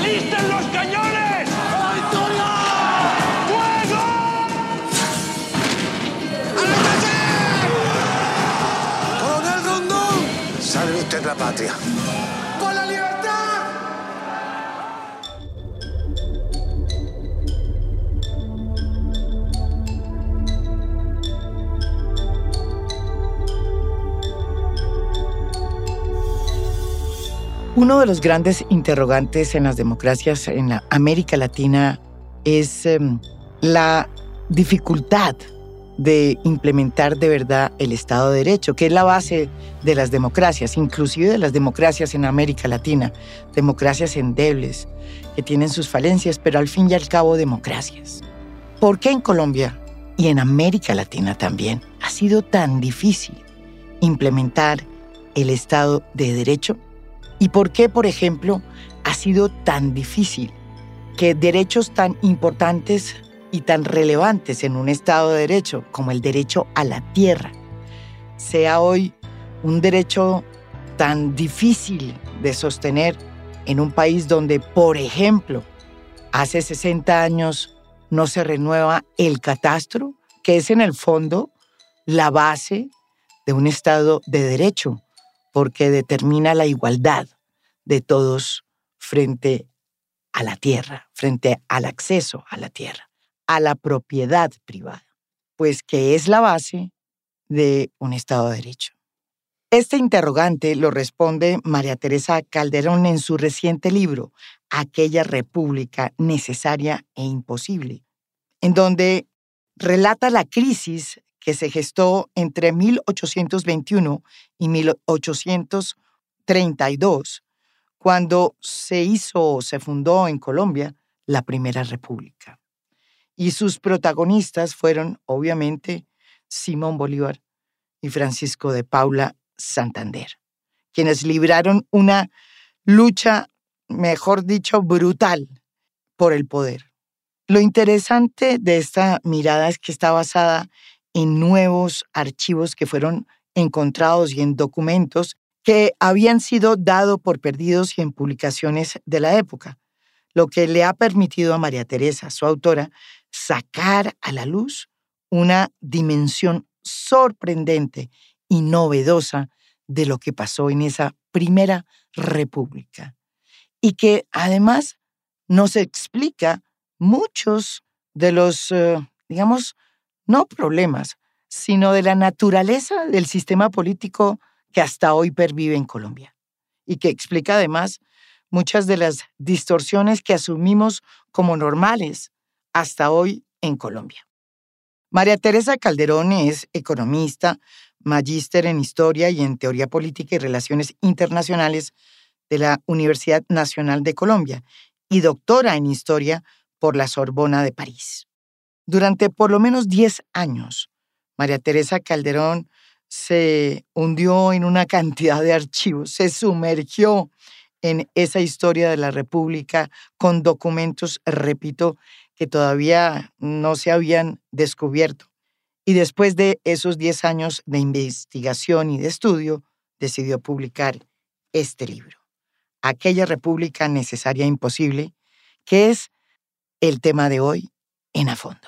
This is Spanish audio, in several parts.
¡Alisten los cañones! ¡A la victoria! ¡Fuego! ¡A la calle! ¡Coronel Rondón! Salve usted la patria. ¡Por la libertad! Uno de los grandes interrogantes en las democracias en la América Latina es la dificultad de implementar de verdad el Estado de Derecho, que es la base de las democracias, inclusive de las democracias en América Latina, democracias endebles, que tienen sus falencias, pero al fin y al cabo democracias. ¿Por qué en Colombia y en América Latina también ha sido tan difícil implementar el Estado de Derecho? ¿Y por qué, por ejemplo, ha sido tan difícil que derechos tan importantes y tan relevantes en un Estado de Derecho, como el derecho a la tierra, sea hoy un derecho tan difícil de sostener en un país donde, por ejemplo, hace 60 años no se renueva el catastro, que es en el fondo la base de un Estado de Derecho? Porque determina la igualdad de todos frente a la tierra, frente al acceso a la tierra, a la propiedad privada, pues que es la base de un Estado de Derecho. Este interrogante lo responde María Teresa Calderón en su reciente libro, Aquella República Necesaria e Imposible, en donde relata la crisis que se gestó entre 1821 y 1832, cuando se hizo o se fundó en Colombia la Primera República. Y sus protagonistas fueron, obviamente, Simón Bolívar y Francisco de Paula Santander, quienes libraron una lucha, mejor dicho, brutal por el poder. Lo interesante de esta mirada es que está basada en nuevos archivos que fueron encontrados y en documentos que habían sido dados por perdidos y en publicaciones de la época, lo que le ha permitido a María Teresa, su autora, sacar a la luz una dimensión sorprendente y novedosa de lo que pasó en esa Primera República y que además nos explica muchos de los, digamos, no problemas, sino de la naturaleza del sistema político que hasta hoy pervive en Colombia y que explica además muchas de las distorsiones que asumimos como normales hasta hoy en Colombia. María Teresa Calderón es economista, magíster en Historia y en Teoría Política y Relaciones Internacionales de la Universidad Nacional de Colombia y doctora en Historia por la Sorbona de París. Durante por lo menos 10 años, María Teresa Calderón se hundió en una cantidad de archivos, se sumergió en esa historia de la República con documentos, repito, que todavía no se habían descubierto. Y después de esos 10 años de investigación y de estudio, decidió publicar este libro, Aquella República Necesaria e Imposible, que es el tema de hoy en A Fondo.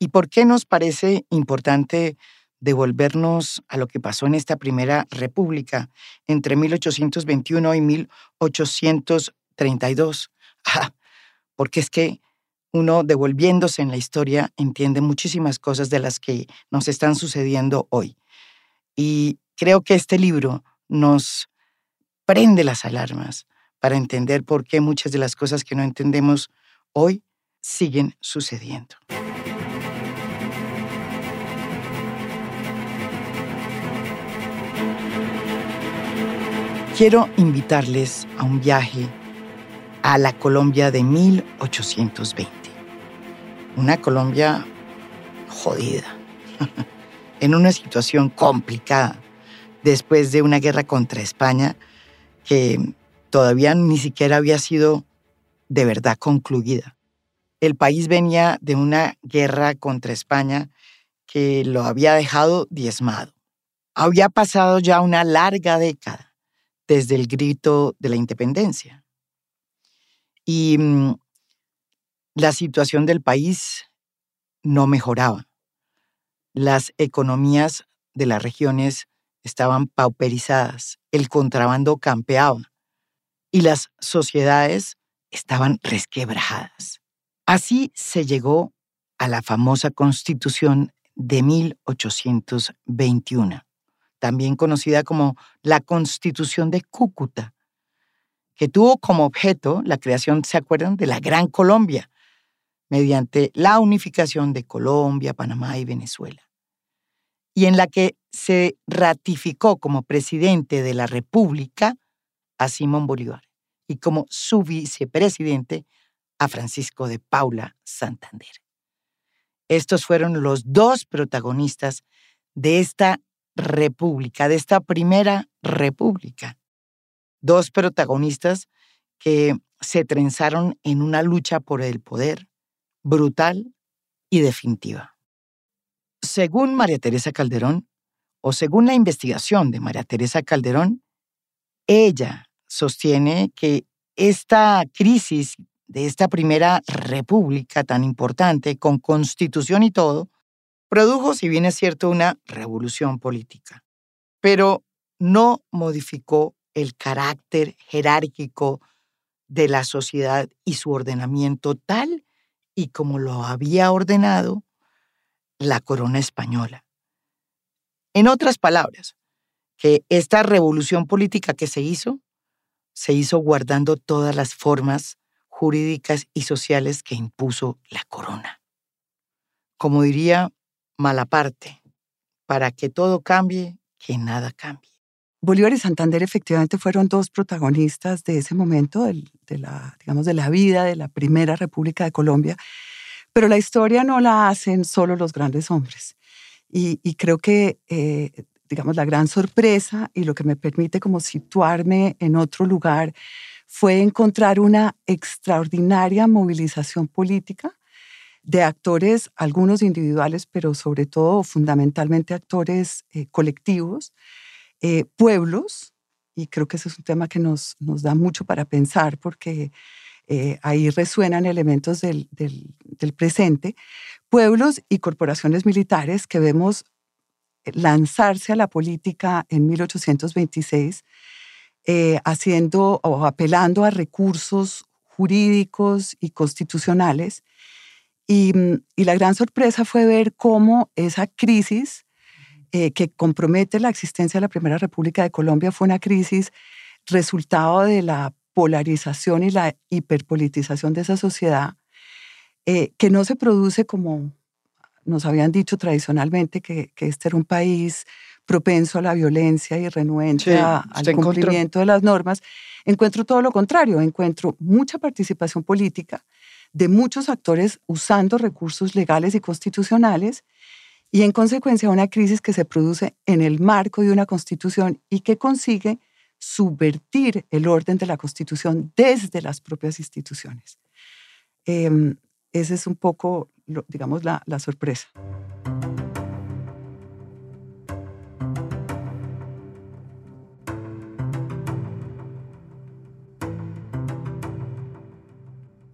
¿Y por qué nos parece importante devolvernos a lo que pasó en esta Primera República entre 1821 y 1832? Porque es que uno, devolviéndose en la historia, entiende muchísimas cosas de las que nos están sucediendo hoy. Y creo que este libro nos prende las alarmas para entender por qué muchas de las cosas que no entendemos hoy siguen sucediendo. Quiero invitarles a un viaje a la Colombia de 1820. Una Colombia jodida, en una situación complicada, después de una guerra contra España que todavía ni siquiera había sido de verdad concluida. El país venía de una guerra contra España que lo había dejado diezmado. Había pasado ya una larga década desde el grito de la independencia. y la situación del país no mejoraba. Las economías de las regiones estaban pauperizadas, el contrabando campeaba y las sociedades estaban resquebrajadas. Así se llegó a la famosa Constitución de 1821, también conocida como la Constitución de Cúcuta, que tuvo como objeto la creación, ¿se acuerdan?, de la Gran Colombia, mediante la unificación de Colombia, Panamá y Venezuela, y en la que se ratificó como presidente de la República a Simón Bolívar y como su vicepresidente a Francisco de Paula Santander. Estos fueron los dos protagonistas de esta república, de esta primera república. Dos protagonistas que se trenzaron en una lucha por el poder brutal y definitiva. Según María Teresa Calderón, o según la investigación de María Teresa Calderón, ella sostiene que esta crisis de esta primera república tan importante, con constitución y todo, produjo, si bien es cierto, una revolución política, pero no modificó el carácter jerárquico de la sociedad y su ordenamiento tal y como lo había ordenado la corona española. En otras palabras, que esta revolución política que se hizo guardando todas las formas jurídicas y sociales que impuso la corona. Como diría Malaparte, para que todo cambie, que nada cambie. Bolívar y Santander efectivamente fueron dos protagonistas de ese momento, de la vida de la Primera República de Colombia, pero la historia no la hacen solo los grandes hombres. Y creo que, la gran sorpresa y lo que me permite como situarme en otro lugar fue encontrar una extraordinaria movilización política de actores, algunos individuales, pero sobre todo fundamentalmente actores colectivos, pueblos, y creo que ese es un tema que nos da mucho para pensar porque ahí resuenan elementos del presente, pueblos y corporaciones militares que vemos lanzarse a la política en 1826, haciendo o apelando a recursos jurídicos y constitucionales. Y la gran sorpresa fue ver cómo esa crisis que compromete la existencia de la Primera República de Colombia fue una crisis resultado de la polarización y la hiperpolitización de esa sociedad, que no se produce como nos habían dicho tradicionalmente, que este era un país propenso a la violencia y renuente al cumplimiento de las normas. Encuentro todo lo contrario, encuentro mucha participación política de muchos actores usando recursos legales y constitucionales y en consecuencia una crisis que se produce en el marco de una constitución y que consigue subvertir el orden de la constitución desde las propias instituciones. Ese es un poco, la sorpresa.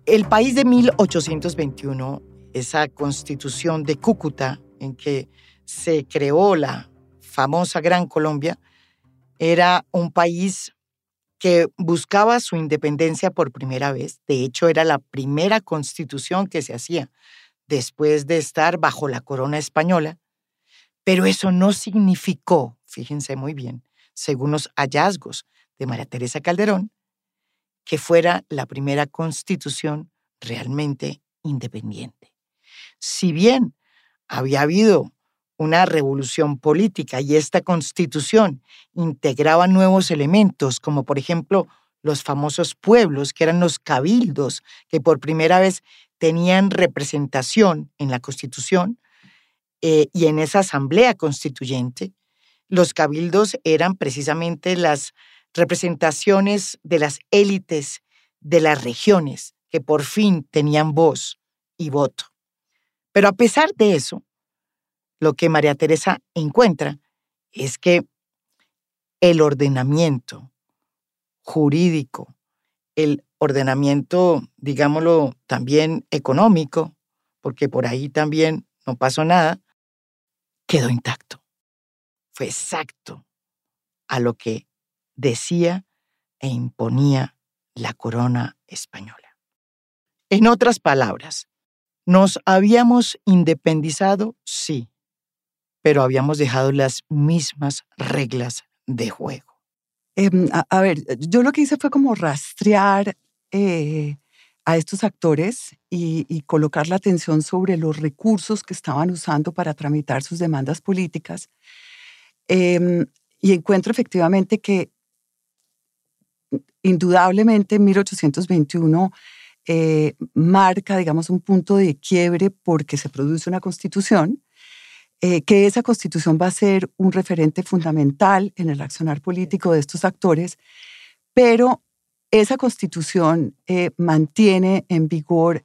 El país de 1821, esa Constitución de Cúcuta en que se creó la famosa Gran Colombia, era un país que buscaba su independencia por primera vez. De hecho, era la primera constitución que se hacía después de estar bajo la corona española. Pero eso no significó, fíjense muy bien, según los hallazgos de María Teresa Calderón, que fuera la primera constitución realmente independiente. Si bien había habido una revolución política y esta constitución integraba nuevos elementos, como por ejemplo los famosos pueblos, que eran los cabildos, que por primera vez tenían representación en la constitución y en esa asamblea constituyente. Los cabildos eran precisamente las representaciones de las élites de las regiones que por fin tenían voz y voto. Pero a pesar de eso, lo que María Teresa encuentra es que el ordenamiento jurídico, el ordenamiento, digámoslo, también económico, porque por ahí también no pasó nada, quedó intacto. Fue exacto a lo que decía e imponía la corona española. En otras palabras, ¿nos habíamos independizado? Sí, pero habíamos dejado las mismas reglas de juego. A ver, yo lo que hice fue como rastrear a estos actores y colocar la atención sobre los recursos que estaban usando para tramitar sus demandas políticas. Y encuentro efectivamente que indudablemente 1821 marca, digamos, un punto de quiebre porque se produce una constitución, que esa constitución va a ser un referente fundamental en el accionar político de estos actores, pero esa constitución mantiene en vigor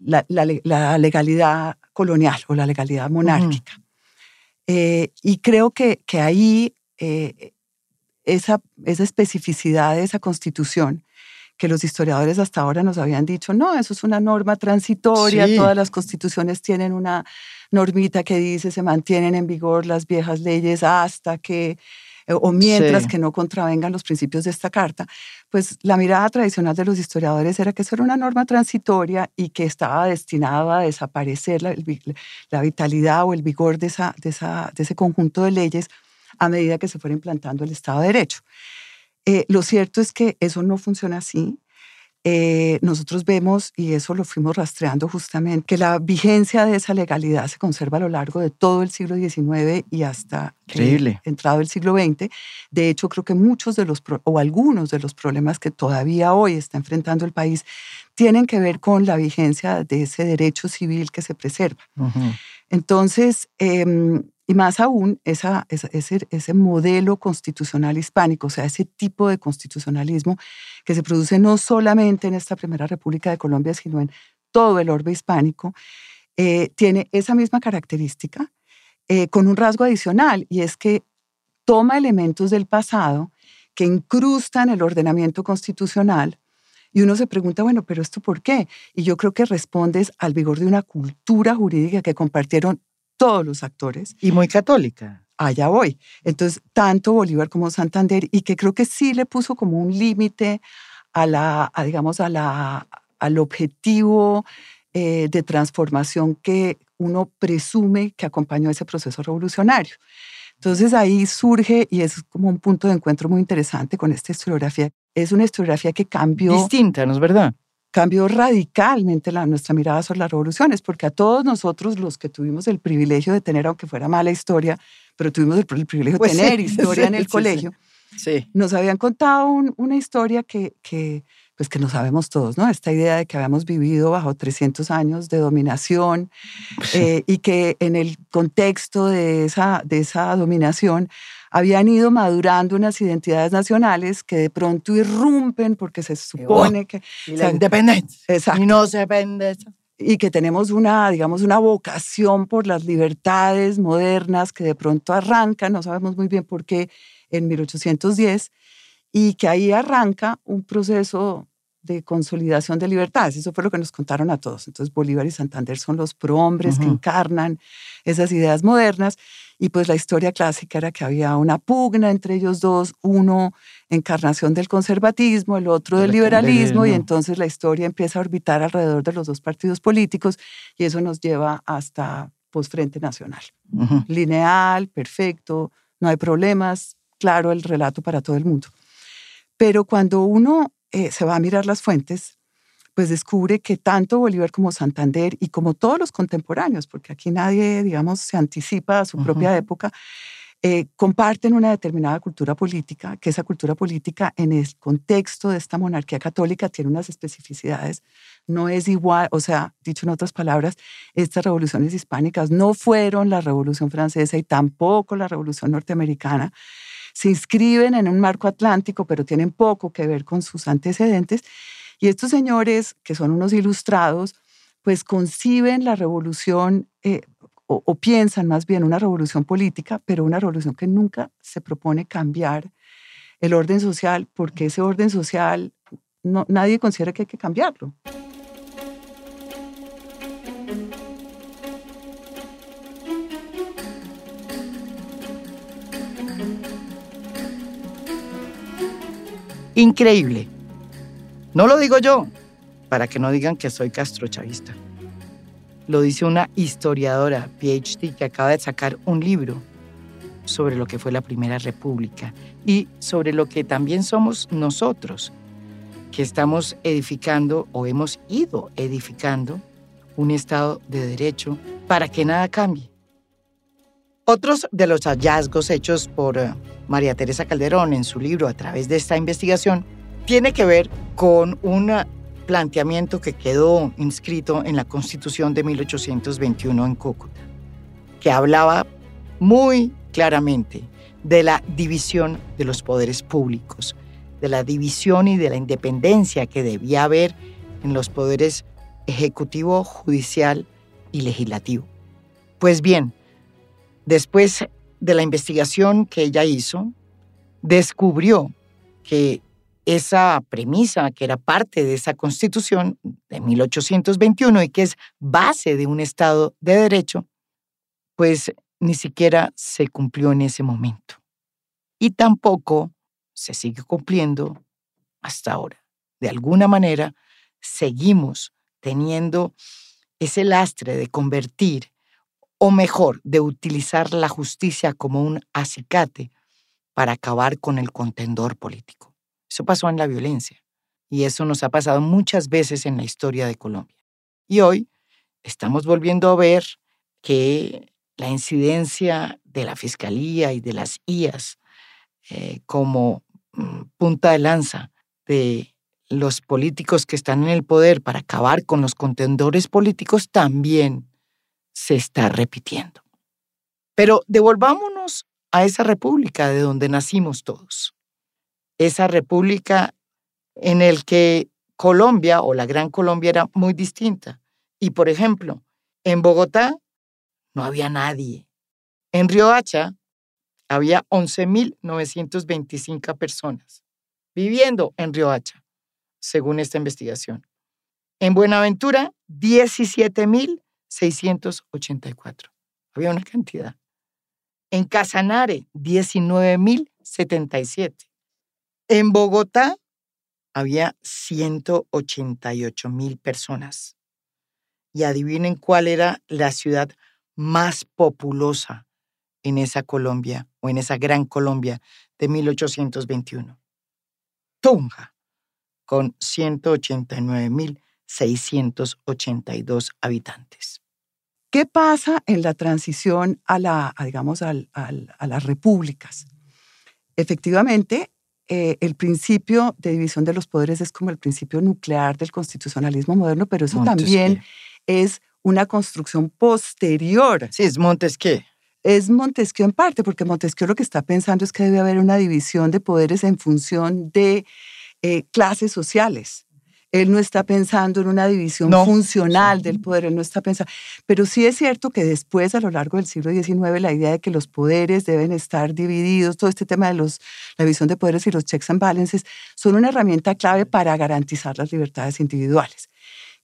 la legalidad colonial o la legalidad monárquica. Uh-huh. Y creo que ahí esa especificidad de esa constitución que los historiadores hasta ahora nos habían dicho, no, eso es una norma transitoria, sí, todas las constituciones tienen una normita que dice se mantienen en vigor las viejas leyes hasta que, o mientras, sí, que no contravengan los principios de esta carta. Pues la mirada tradicional de los historiadores era que eso era una norma transitoria y que estaba destinada a desaparecer la vitalidad o el vigor de ese conjunto de leyes a medida que se fuera implantando el Estado de Derecho. Lo cierto es que eso no funciona así. Nosotros vemos, y eso lo fuimos rastreando justamente, que la vigencia de esa legalidad se conserva a lo largo de todo el siglo XIX y hasta entrado el siglo XX. De hecho, creo que muchos de los, o algunos de los problemas que todavía hoy está enfrentando el país tienen que ver con la vigencia de ese derecho civil que se preserva. Uh-huh. Entonces, y más aún, ese modelo constitucional hispánico, o sea, ese tipo de constitucionalismo que se produce no solamente en esta primera República de Colombia, sino en todo el orbe hispánico, tiene esa misma característica con un rasgo adicional, y es que toma elementos del pasado que incrustan el ordenamiento constitucional. Y uno se pregunta, bueno, ¿pero esto por qué? Y yo creo que respondes al vigor de una cultura jurídica que compartieron todos los actores. Y muy católica. Allá voy. Entonces, tanto Bolívar como Santander, y que creo que sí le puso como un límite al objetivo de transformación que uno presume que acompañó ese proceso revolucionario. Entonces ahí surge, y es como un punto de encuentro muy interesante con esta historiografía. Es una historiografía que cambió. Distinta, ¿no es verdad? Cambió radicalmente nuestra mirada sobre las revoluciones, porque a todos nosotros los que tuvimos el privilegio de tener, aunque fuera mala historia, pero tuvimos el privilegio de tener historia en el colegio, sí, nos habían contado una historia que no sabemos todos, ¿no? Esta idea de que habíamos vivido bajo 300 años de dominación, sí, y que en el contexto de esa dominación habían ido madurando unas identidades nacionales que de pronto irrumpen porque se supone que... Y la independencia. Exacto. Y no se vende. Y que tenemos una vocación por las libertades modernas que de pronto arrancan, no sabemos muy bien por qué, en 1810, y que ahí arranca un proceso de consolidación de libertades. Eso fue lo que nos contaron a todos. Entonces Bolívar y Santander son los prohombres, uh-huh, que encarnan esas ideas modernas. Y pues la historia clásica era que había una pugna entre ellos dos, uno encarnación del conservatismo, el otro del liberalismo, y entonces la historia empieza a orbitar alrededor de los dos partidos políticos, y eso nos lleva hasta posfrente nacional. Uh-huh. Lineal, perfecto, no hay problemas, claro el relato para todo el mundo. Pero cuando uno se va a mirar las fuentes, pues descubre que tanto Bolívar como Santander, y como todos los contemporáneos, porque aquí nadie, digamos, se anticipa a su, uh-huh, propia época, comparten una determinada cultura política, que esa cultura política en el contexto de esta monarquía católica tiene unas especificidades. No es igual, o sea, dicho en otras palabras, estas revoluciones hispánicas no fueron la Revolución Francesa y tampoco la Revolución Norteamericana. Se inscriben en un marco atlántico, pero tienen poco que ver con sus antecedentes. Y estos señores, que son unos ilustrados, pues conciben la revolución, o piensan más bien una revolución política, pero una revolución que nunca se propone cambiar el orden social, porque ese orden social no, nadie considera que hay que cambiarlo. Increíble. No lo digo yo, para que no digan que soy castrochavista. Lo dice una historiadora, PhD, que acaba de sacar un libro sobre lo que fue la Primera República y sobre lo que también somos nosotros, que estamos edificando o hemos ido edificando un Estado de Derecho para que nada cambie. Otros de los hallazgos hechos por María Teresa Calderón en su libro a través de esta investigación tiene que ver con un planteamiento que quedó inscrito en la Constitución de 1821 en Cúcuta, que hablaba muy claramente de la división de los poderes públicos, de la división y de la independencia que debía haber en los poderes ejecutivo, judicial y legislativo. Pues bien, después de la investigación que ella hizo, descubrió que esa premisa que era parte de esa Constitución de 1821 y que es base de un Estado de Derecho, pues ni siquiera se cumplió en ese momento. Y tampoco se sigue cumpliendo hasta ahora. De alguna manera, seguimos teniendo ese lastre de convertir, o mejor, de utilizar la justicia como un acicate para acabar con el contendor político. Eso pasó en la violencia y eso nos ha pasado muchas veces en la historia de Colombia. Y hoy estamos volviendo a ver que la incidencia de la Fiscalía y de las IAs como punta de lanza de los políticos que están en el poder para acabar con los contendores políticos también se está repitiendo. Pero devolvámonos a esa república de donde nacimos todos. Esa república en el que Colombia o la Gran Colombia era muy distinta. Y, por ejemplo, en Bogotá no había nadie. En Riohacha había 11.925 personas viviendo en Riohacha, según esta investigación. En Buenaventura, 17.684. Había una cantidad. En Casanare, 19.077. En Bogotá había 188.000 personas. Y adivinen cuál era la ciudad más populosa en esa Colombia o en esa Gran Colombia de 1821. Tunja, con 189.682 habitantes. ¿Qué pasa en la transición a las repúblicas? Efectivamente, el principio de división de los poderes es como el principio nuclear del constitucionalismo moderno, pero eso también es una construcción posterior. Sí, es Montesquieu. Es Montesquieu en parte, porque Montesquieu lo que está pensando es que debe haber una división de poderes en función de clases sociales. Él no está pensando en una división funcional del poder, él no está pensando. Pero sí es cierto que después, a lo largo del siglo XIX, la idea de que los poderes deben estar divididos, todo este tema de la división de poderes y los checks and balances, son una herramienta clave para garantizar las libertades individuales.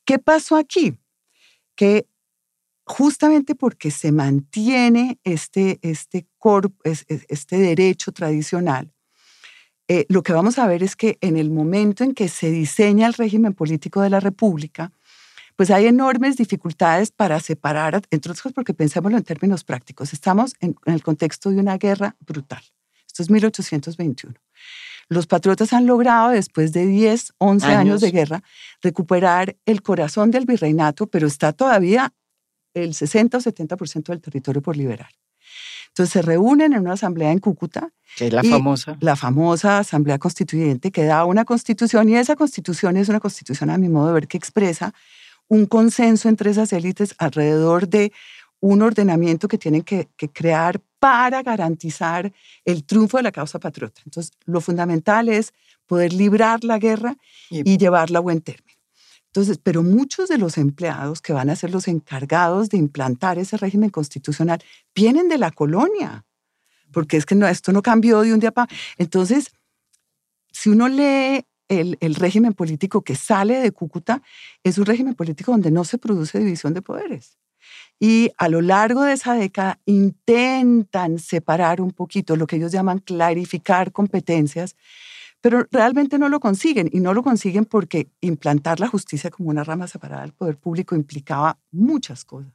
¿Qué pasó aquí? Que justamente porque se mantiene este derecho tradicional, lo que vamos a ver es que en el momento en que se diseña el régimen político de la República, pues hay enormes dificultades para separar, entre otras cosas porque pensémoslo en términos prácticos. Estamos en el contexto de una guerra brutal. Esto es 1821. Los patriotas han logrado, después de 10, 11 años de guerra, recuperar el corazón del virreinato, pero está todavía el 60 o 70% del territorio por liberar. Entonces se reúnen en una asamblea en Cúcuta. Que es la famosa asamblea constituyente que da una constitución, y esa constitución es una constitución, a mi modo de ver, que expresa un consenso entre esas élites alrededor de un ordenamiento que tienen que crear para garantizar el triunfo de la causa patriota. Entonces lo fundamental es poder librar la guerra y llevarla a buen término. Entonces, pero muchos de los empleados que van a ser los encargados de implantar ese régimen constitucional vienen de la colonia, porque es que esto no cambió de un día para otro. Entonces, si uno lee el régimen político que sale de Cúcuta, es un régimen político donde no se produce división de poderes. Y a lo largo de esa década intentan separar un poquito lo que ellos llaman clarificar competencias, pero realmente no lo consiguen, y no lo consiguen porque implantar la justicia como una rama separada del poder público implicaba muchas cosas.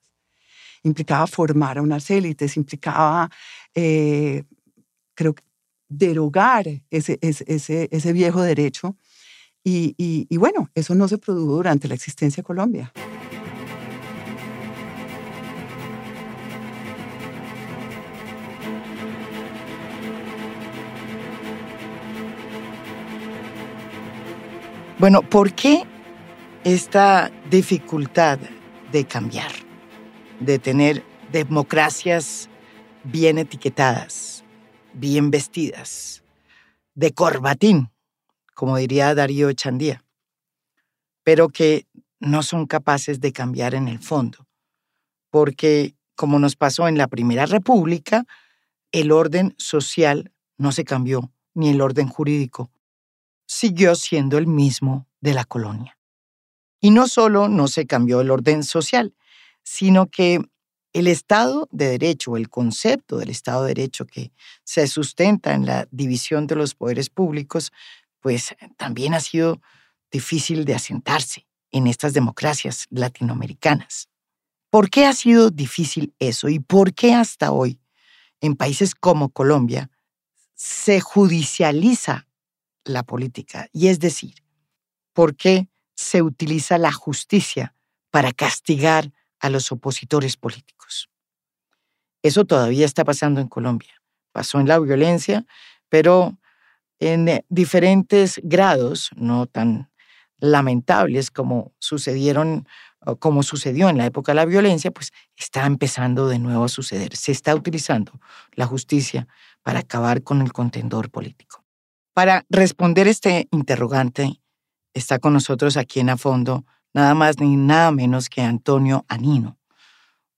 Implicaba formar a unas élites, implicaba, creo que, derogar ese viejo derecho. Y bueno, eso no se produjo durante la existencia de Colombia. Bueno, ¿por qué esta dificultad de cambiar, de tener democracias bien etiquetadas, bien vestidas, de corbatín, como diría Darío Echandía, pero que no son capaces de cambiar en el fondo? Porque, como nos pasó en la Primera República, el orden social no se cambió, ni el orden jurídico. Siguió siendo el mismo de la colonia. Y no solo no se cambió el orden social, sino que el Estado de Derecho, el concepto del Estado de Derecho que se sustenta en la división de los poderes públicos, pues también ha sido difícil de asentarse en estas democracias latinoamericanas. ¿Por qué ha sido difícil eso? ¿Y por qué hasta hoy, en países como Colombia, se judicializa la política? Y es decir, ¿por qué se utiliza la justicia para castigar a los opositores políticos? Eso todavía está pasando en Colombia. Pasó en la violencia, pero en diferentes grados, no tan lamentables como sucedió en la época de la violencia, pues está empezando de nuevo a suceder. Se está utilizando la justicia para acabar con el contendor político. Para responder este interrogante, está con nosotros aquí en A Fondo nada más ni nada menos que Antonio Annino,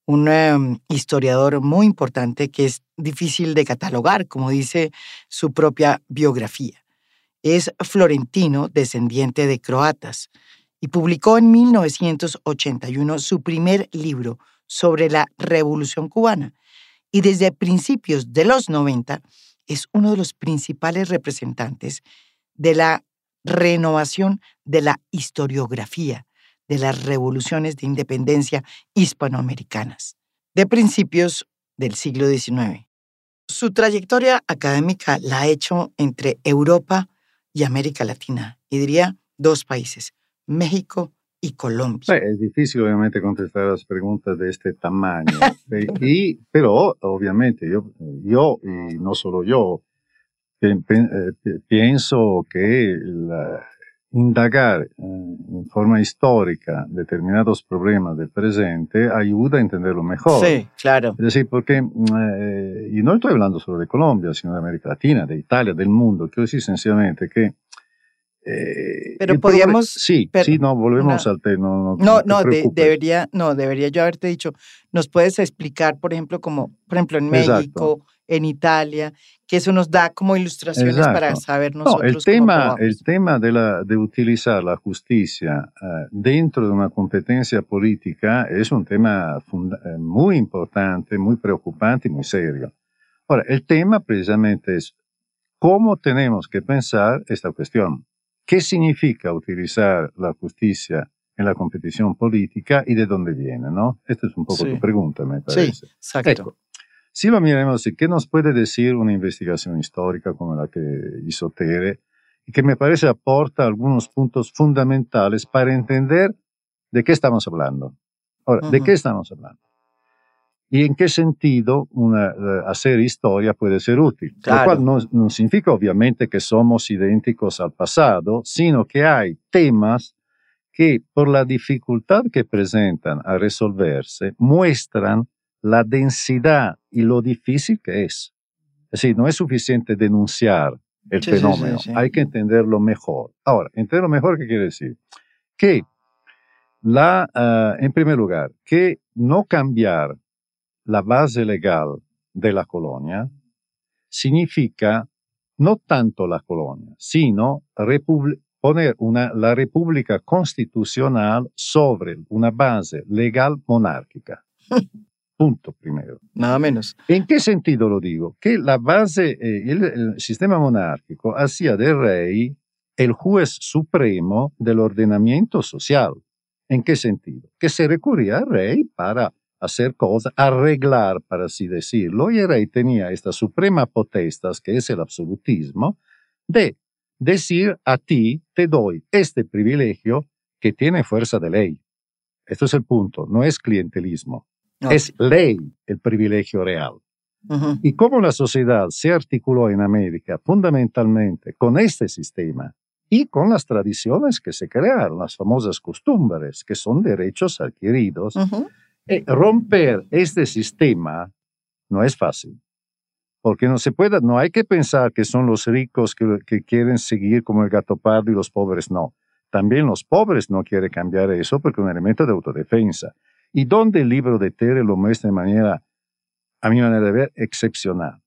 un historiador muy importante que es difícil de catalogar, como dice su propia biografía. Es florentino, descendiente de croatas, y publicó en 1981 su primer libro sobre la Revolución Cubana, y desde principios de los 90 es uno de los principales representantes de la renovación de la historiografía de las revoluciones de independencia hispanoamericanas de principios del siglo XIX. Su trayectoria académica la ha hecho entre Europa y América Latina, y diría dos países, México y Colombia. Es difícil, obviamente, contestar las preguntas de este tamaño, pero obviamente yo y no solo yo, pienso que indagar en forma histórica determinados problemas del presente ayuda a entenderlo mejor. Sí, claro. Es decir, porque, y no estoy hablando solo de Colombia, sino de América Latina, de Italia, del mundo. Quiero decir sencillamente que pero podíamos... volvemos al tema. Debería yo haberte dicho, nos puedes explicar, por ejemplo, en México, exacto, en Italia, que eso nos da como ilustraciones, exacto, para saber nosotros el tema de utilizar la justicia dentro de una competencia política es un tema muy importante, muy preocupante y muy serio. Ahora, el tema precisamente es cómo tenemos que pensar esta cuestión. ¿Qué significa utilizar la justicia en la competición política y de dónde viene, no? Esta es un poco tu pregunta, me parece. Sí, exacto. Esto, si lo miramos, ¿qué nos puede decir una investigación histórica como la que hizo Tere? Y que me parece aporta algunos puntos fundamentales para entender de qué estamos hablando. Ahora, ¿de qué estamos hablando? Y en qué sentido hacer historia puede ser útil. Claro. Lo cual no significa obviamente que somos idénticos al pasado, sino que hay temas que por la dificultad que presentan a resolverse, muestran la densidad y lo difícil que es. Es decir, no es suficiente denunciar el fenómeno, hay que entenderlo mejor. Ahora, entenderlo mejor, ¿qué quiere decir? Que, en primer lugar, que no cambiar la base legal de la colonia significa no tanto la colonia, sino poner la república constitucional sobre una base legal monárquica. Punto primero. Nada menos. ¿En qué sentido lo digo? Que la base, el sistema monárquico hacía del rey el juez supremo del ordenamiento social. ¿En qué sentido? Que se recurría al rey para hacer cosas, arreglar, por así decirlo, y el rey tenía esta suprema potestad, que es el absolutismo, de decir a ti, te doy este privilegio que tiene fuerza de ley. Esto es el punto, no es clientelismo. No. Es ley el privilegio real. Uh-huh. Y como la sociedad se articuló en América fundamentalmente con este sistema y con las tradiciones que se crearon, las famosas costumbres, que son derechos adquiridos, uh-huh. Romper este sistema no es fácil. Porque no se puede, no hay que pensar que son los ricos que quieren seguir como el gato pardo y los pobres no. También los pobres no quieren cambiar eso porque es un elemento de autodefensa. Y donde el libro de Tere lo muestra de manera, a mi manera de ver, excepcional.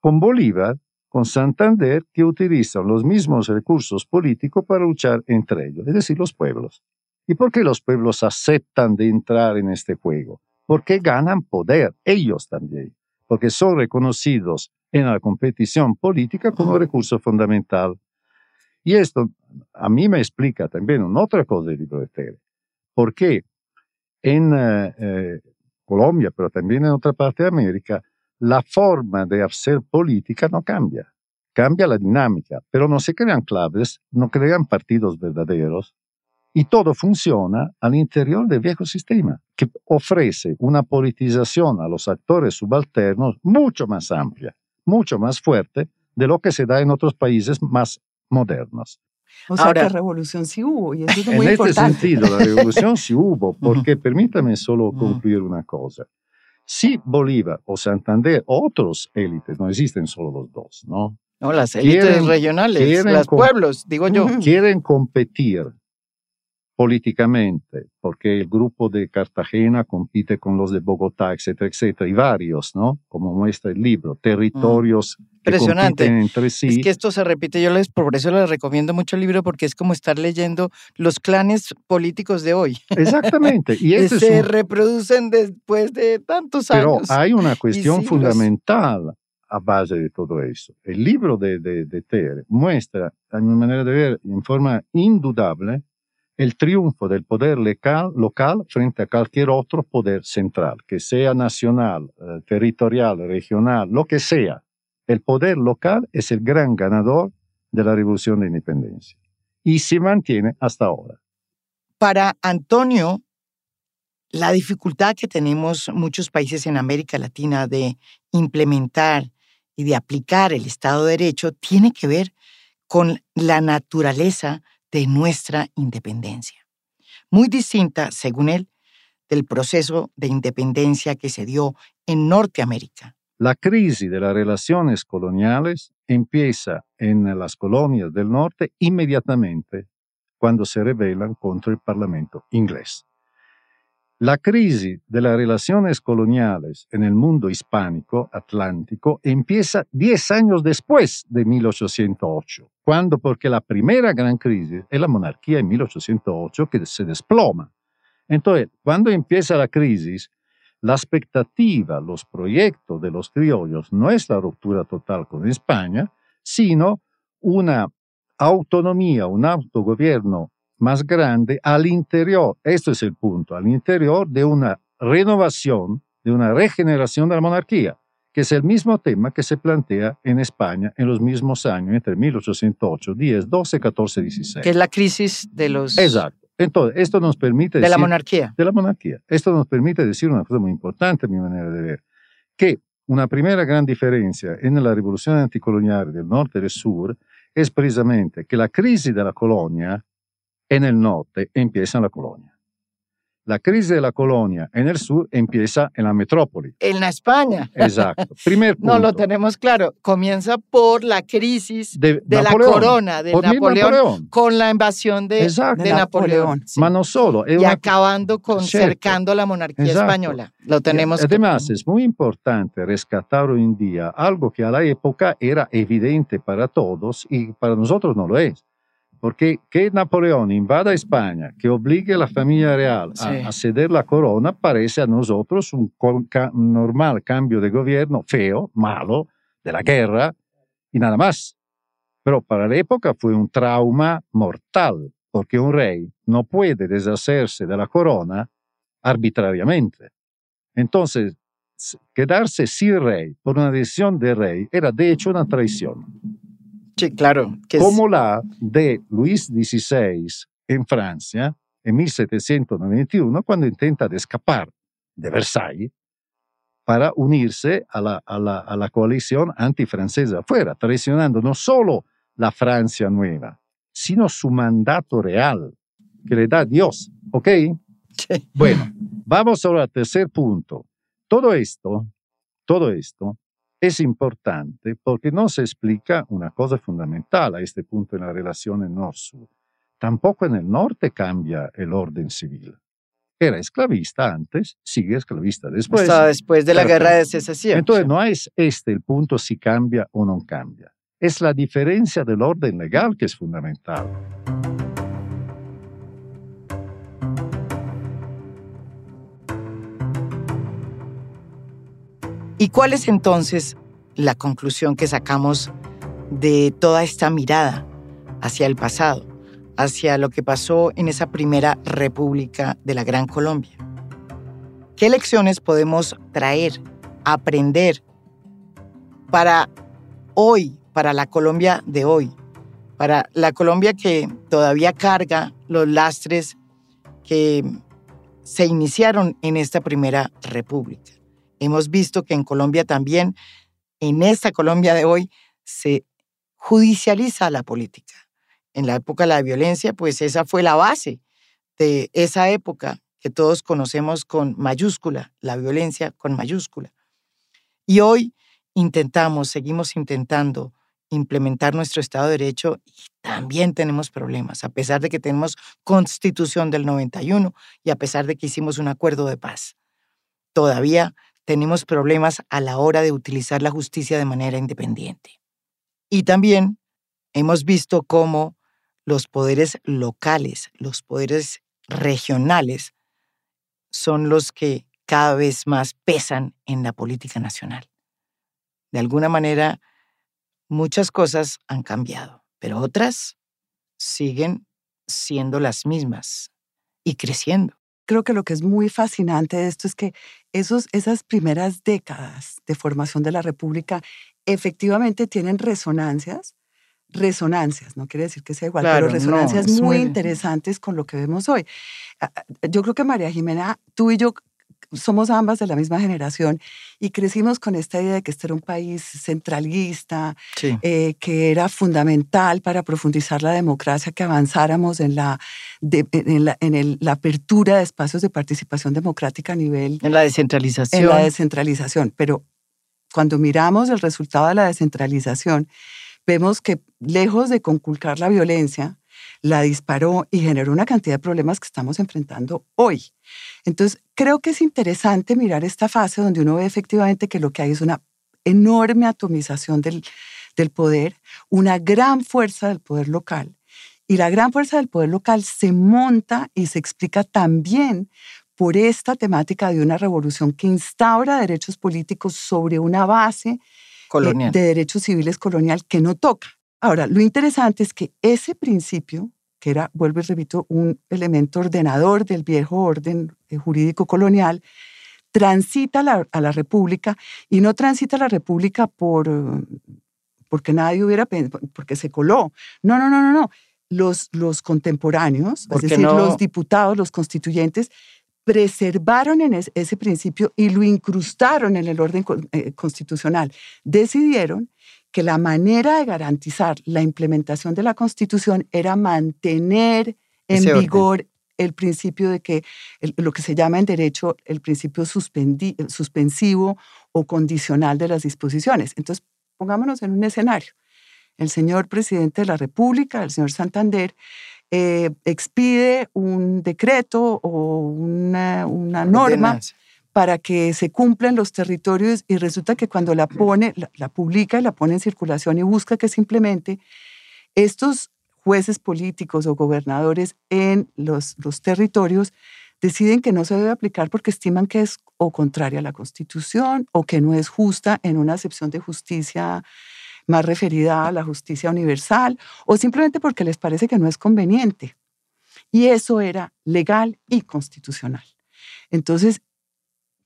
Con Bolívar, con Santander, que utilizan los mismos recursos políticos para luchar entre ellos, es decir, los pueblos. ¿Y por qué los pueblos aceptan de entrar en este juego? Porque ganan poder, ellos también, porque son reconocidos en la competición política como recurso fundamental. Y esto a mí me explica también una otra cosa del libro de Tere. ¿Por qué? En Colombia, pero también en otra parte de América, la forma de hacer política no cambia. Cambia la dinámica, pero no se crean claves, no crean partidos verdaderos. Y todo funciona al interior del viejo sistema, que ofrece una politización a los actores subalternos mucho más amplia, mucho más fuerte de lo que se da en otros países más modernos. O sea, ahora, que revolución sí hubo, y eso es muy importante. En este sentido, la revolución sí hubo, porque permítame solo concluir una cosa. Si Bolívar o Santander, otros élites, no existen solo los dos, ¿no? No, las élites regionales, los pueblos, digo yo. Quieren competir políticamente, porque el grupo de Cartagena compite con los de Bogotá, etcétera, etcétera, y varios, ¿no? Como muestra el libro, territorios que compiten entre sí. Es que esto se repite, por eso les recomiendo mucho el libro, porque es como estar leyendo los clanes políticos de hoy. Exactamente. Y que se reproducen después de tantos años. Pero hay una cuestión fundamental a base de todo eso. El libro de Tere muestra, a mi manera de ver, en forma indudable, el triunfo del poder local frente a cualquier otro poder central, que sea nacional, territorial, regional, lo que sea. El poder local es el gran ganador de la Revolución de Independencia y se mantiene hasta ahora. Para Antonio, la dificultad que tenemos muchos países en América Latina de implementar y de aplicar el Estado de Derecho tiene que ver con la naturaleza de nuestra independencia. Muy distinta, según él, del proceso de independencia que se dio en Norteamérica. La crisis de las relaciones coloniales empieza en las colonias del norte inmediatamente cuando se rebelan contra el Parlamento inglés. La crisis de las relaciones coloniales en el mundo hispánico atlántico empieza 10 años después de 1808, porque la primera gran crisis es la monarquía en 1808 que se desploma. Entonces, cuando empieza la crisis, la expectativa, los proyectos de los criollos no es la ruptura total con España, sino una autonomía, un autogobierno más grande al interior, esto es el punto, al interior de una renovación, de una regeneración de la monarquía, que es el mismo tema que se plantea en España en los mismos años, entre 1808, 10, 12, 14, 16. Que es la crisis de los... Exacto. Entonces, esto nos permite... De la monarquía. De la monarquía. Esto nos permite decir una cosa muy importante, a mi manera de ver, que una primera gran diferencia en la revolución anticolonial del norte y del sur es precisamente que la crisis de la colonia en el norte empieza en la colonia. La crisis de la colonia en el sur empieza en la metrópoli. En la España. Exacto. Primer punto. No lo tenemos claro. Comienza por la crisis de la corona de Napoleón con la invasión de Napoleón. Sí. Pero no solo. Y una... acabando con cercando la monarquía española. Lo tenemos claro. Además, es muy importante rescatar hoy en día algo que a la época era evidente para todos y para nosotros no lo es. Porque que Napoleón invada España, que obligue a la familia real a ceder la corona, parece a nosotros un normal cambio de gobierno feo, malo, de la guerra y nada más. Pero para la época fue un trauma mortal, porque un rey no puede deshacerse de la corona arbitrariamente. Entonces, quedarse sin rey por una decisión del rey era de hecho una traición. Sí, claro. Que como es... la de Luis XVI en Francia, en 1791, cuando intenta de escapar de Versalles para unirse a la coalición antifrancesa afuera, traicionando no solo la Francia nueva, sino su mandato real que le da Dios. ¿Ok? Sí. Bueno, vamos ahora al tercer punto. Todo esto es importante porque nos explica una cosa fundamental a este punto en la relación en el norte-sur. Tampoco en el norte cambia el orden civil. Era esclavista antes, sigue esclavista después. O sea, después de la guerra de secesión. Entonces no es este el punto si cambia o no cambia. Es la diferencia del orden legal que es fundamental. ¿Y cuál es entonces la conclusión que sacamos de toda esta mirada hacia el pasado, hacia lo que pasó en esa primera república de la Gran Colombia? ¿Qué lecciones podemos traer, aprender para hoy, para la Colombia de hoy, para la Colombia que todavía carga los lastres que se iniciaron en esta primera república? Hemos visto que en Colombia también, en esta Colombia de hoy, se judicializa la política. En la época de la violencia, pues esa fue la base de esa época que todos conocemos con mayúscula, la violencia con mayúscula. Y hoy seguimos intentando implementar nuestro Estado de Derecho y también tenemos problemas, a pesar de que tenemos Constitución del 91 y a pesar de que hicimos un acuerdo de paz. Todavía tenemos problemas a la hora de utilizar la justicia de manera independiente. Y también hemos visto cómo los poderes locales, los poderes regionales, son los que cada vez más pesan en la política nacional. De alguna manera, muchas cosas han cambiado, pero otras siguen siendo las mismas y creciendo. Creo que lo que es muy fascinante de esto es que esas primeras décadas de formación de la República efectivamente tienen resonancias, no quiere decir que sea igual, claro, pero resonancias no, muy interesantes con lo que vemos hoy. Yo creo que María Jimena, tú y yo somos ambas de la misma generación y crecimos con esta idea de que este era un país centralista, que era fundamental para profundizar la democracia, que avanzáramos en la apertura de espacios de participación democrática a nivel... En la descentralización. Pero cuando miramos el resultado de la descentralización, vemos que lejos de conculcar la violencia, la disparó y generó una cantidad de problemas que estamos enfrentando hoy. Entonces, creo que es interesante mirar esta fase donde uno ve efectivamente que lo que hay es una enorme atomización del poder, una gran fuerza del poder local. Y la gran fuerza del poder local se monta y se explica también por esta temática de una revolución que instaura derechos políticos sobre una base colonial, de derechos civiles colonial que no toca. Ahora, lo interesante es que ese principio, que era, vuelvo y repito, un elemento ordenador del viejo orden jurídico colonial, transita a la República y no transita a la República porque nadie hubiera pensado, porque se coló. No. Los contemporáneos, es decir, los diputados, los constituyentes, preservaron en ese principio y lo incrustaron en el orden constitucional. Decidieron que la manera de garantizar la implementación de la Constitución era mantener en vigor el principio de que lo que se llama en derecho el principio suspensivo o condicional de las disposiciones. Entonces, pongámonos en un escenario. El señor presidente de la República, el señor Santander, expide un decreto o una norma para que se cumplan los territorios, y resulta que cuando la pone, la publica y la pone en circulación y busca que se implemente, estos jueces políticos o gobernadores en los territorios deciden que no se debe aplicar porque estiman que es o contraria a la Constitución o que no es justa en una acepción de justicia más referida a la justicia universal, o simplemente porque les parece que no es conveniente. Y eso era legal y constitucional. Entonces,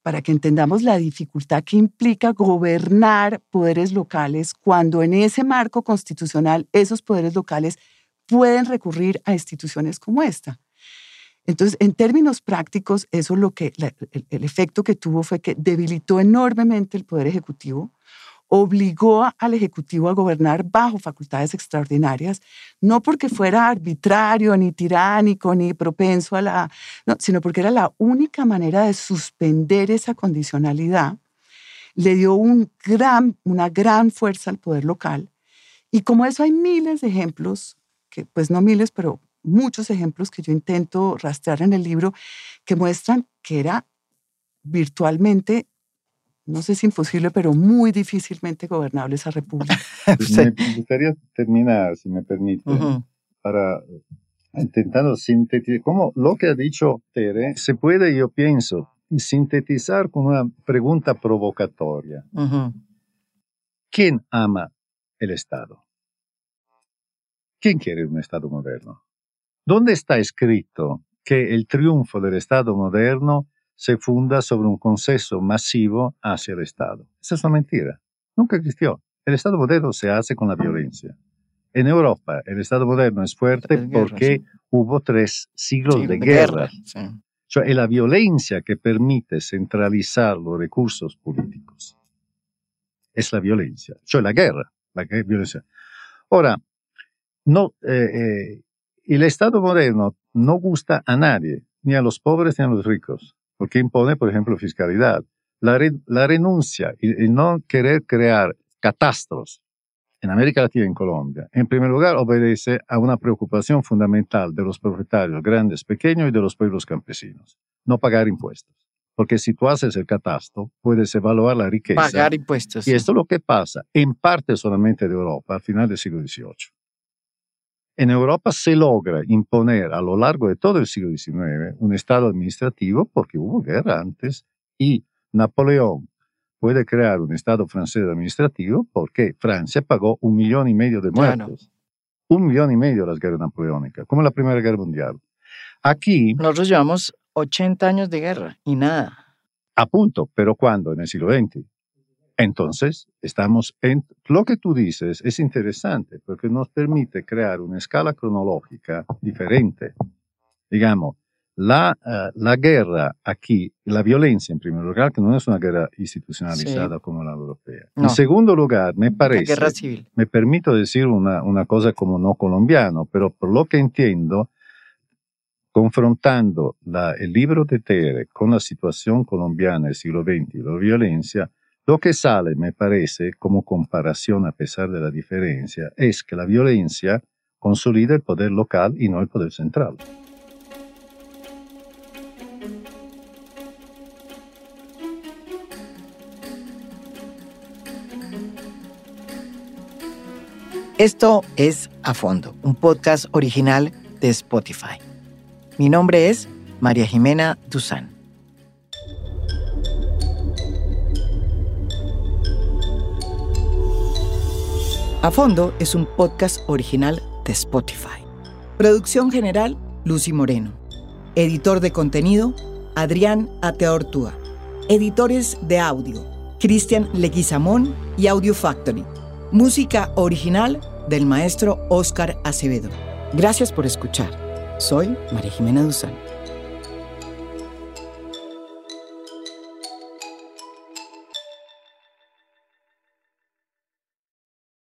para que entendamos la dificultad que implica gobernar poderes locales cuando en ese marco constitucional esos poderes locales pueden recurrir a instituciones como esta. Entonces, en términos prácticos, eso el efecto que tuvo fue que debilitó enormemente el poder ejecutivo, obligó al Ejecutivo a gobernar bajo facultades extraordinarias, no porque fuera arbitrario, ni tiránico, ni propenso a la... No, sino porque era la única manera de suspender esa condicionalidad. Le dio una gran fuerza al poder local. Y como eso hay miles de ejemplos, que pues no miles, pero muchos ejemplos que yo intento rastrear en el libro, que muestran que era virtualmente... No sé si imposible, pero muy difícilmente gobernable esa república. Me gustaría terminar, si me permite, para intentando sintetizar. Como lo que ha dicho Tere, se puede, yo pienso, sintetizar con una pregunta provocatoria. ¿Quién ama el Estado? ¿Quién quiere un Estado moderno? ¿Dónde está escrito que el triunfo del Estado moderno se funda sobre un consenso masivo hacia el Estado? Esa es una mentira. Nunca existió. El Estado moderno se hace con la violencia. En Europa, el Estado moderno es fuerte porque hubo 3 siglos de guerra. O sea, es la violencia que permite centralizar los recursos políticos. Es la violencia. O sea, la guerra. La violencia. Ahora, no, el Estado moderno no gusta a nadie, ni a los pobres ni a los ricos, porque impone, por ejemplo, fiscalidad, la renuncia y no querer crear catástrofes en América Latina y en Colombia. En primer lugar, obedece a una preocupación fundamental de los propietarios grandes, pequeños y de los pueblos campesinos. No pagar impuestos, porque si tú haces el catastro, puedes evaluar la riqueza. Pagar impuestos. Y esto es lo que pasa en parte solamente de Europa al final del siglo XVIII. En Europa se logra imponer a lo largo de todo el siglo XIX un Estado administrativo porque hubo guerra antes, y Napoleón puede crear un Estado francés administrativo porque Francia pagó 1,5 millones de muertos. Claro. 1,5 millones las guerras napoleónicas, como la Primera Guerra Mundial. Aquí... Nosotros llevamos 80 años de guerra y nada. A punto, pero ¿cuándo? En el siglo XX. Entonces, estamos en... Lo que tú dices es interesante porque nos permite crear una escala cronológica diferente. Digamos, la guerra aquí, la violencia en primer lugar, que no es una guerra institucionalizada como la europea. No. En segundo lugar, me parece... La guerra civil. Me permito decir una cosa como no colombiano, pero por lo que entiendo, confrontando el libro de Tere con la situación colombiana del siglo XX y la violencia, lo que sale, me parece, como comparación a pesar de la diferencia, es que la violencia consolida el poder local y no el poder central. Esto es A Fondo, un podcast original de Spotify. Mi nombre es María Jimena Duzán. A Fondo es un podcast original de Spotify. Producción general, Lucy Moreno. Editor de contenido, Adrián Ateortúa. Editores de audio, Cristian Leguizamón y Audio Factory. Música original del maestro Óscar Acevedo. Gracias por escuchar. Soy María Jimena Duzán.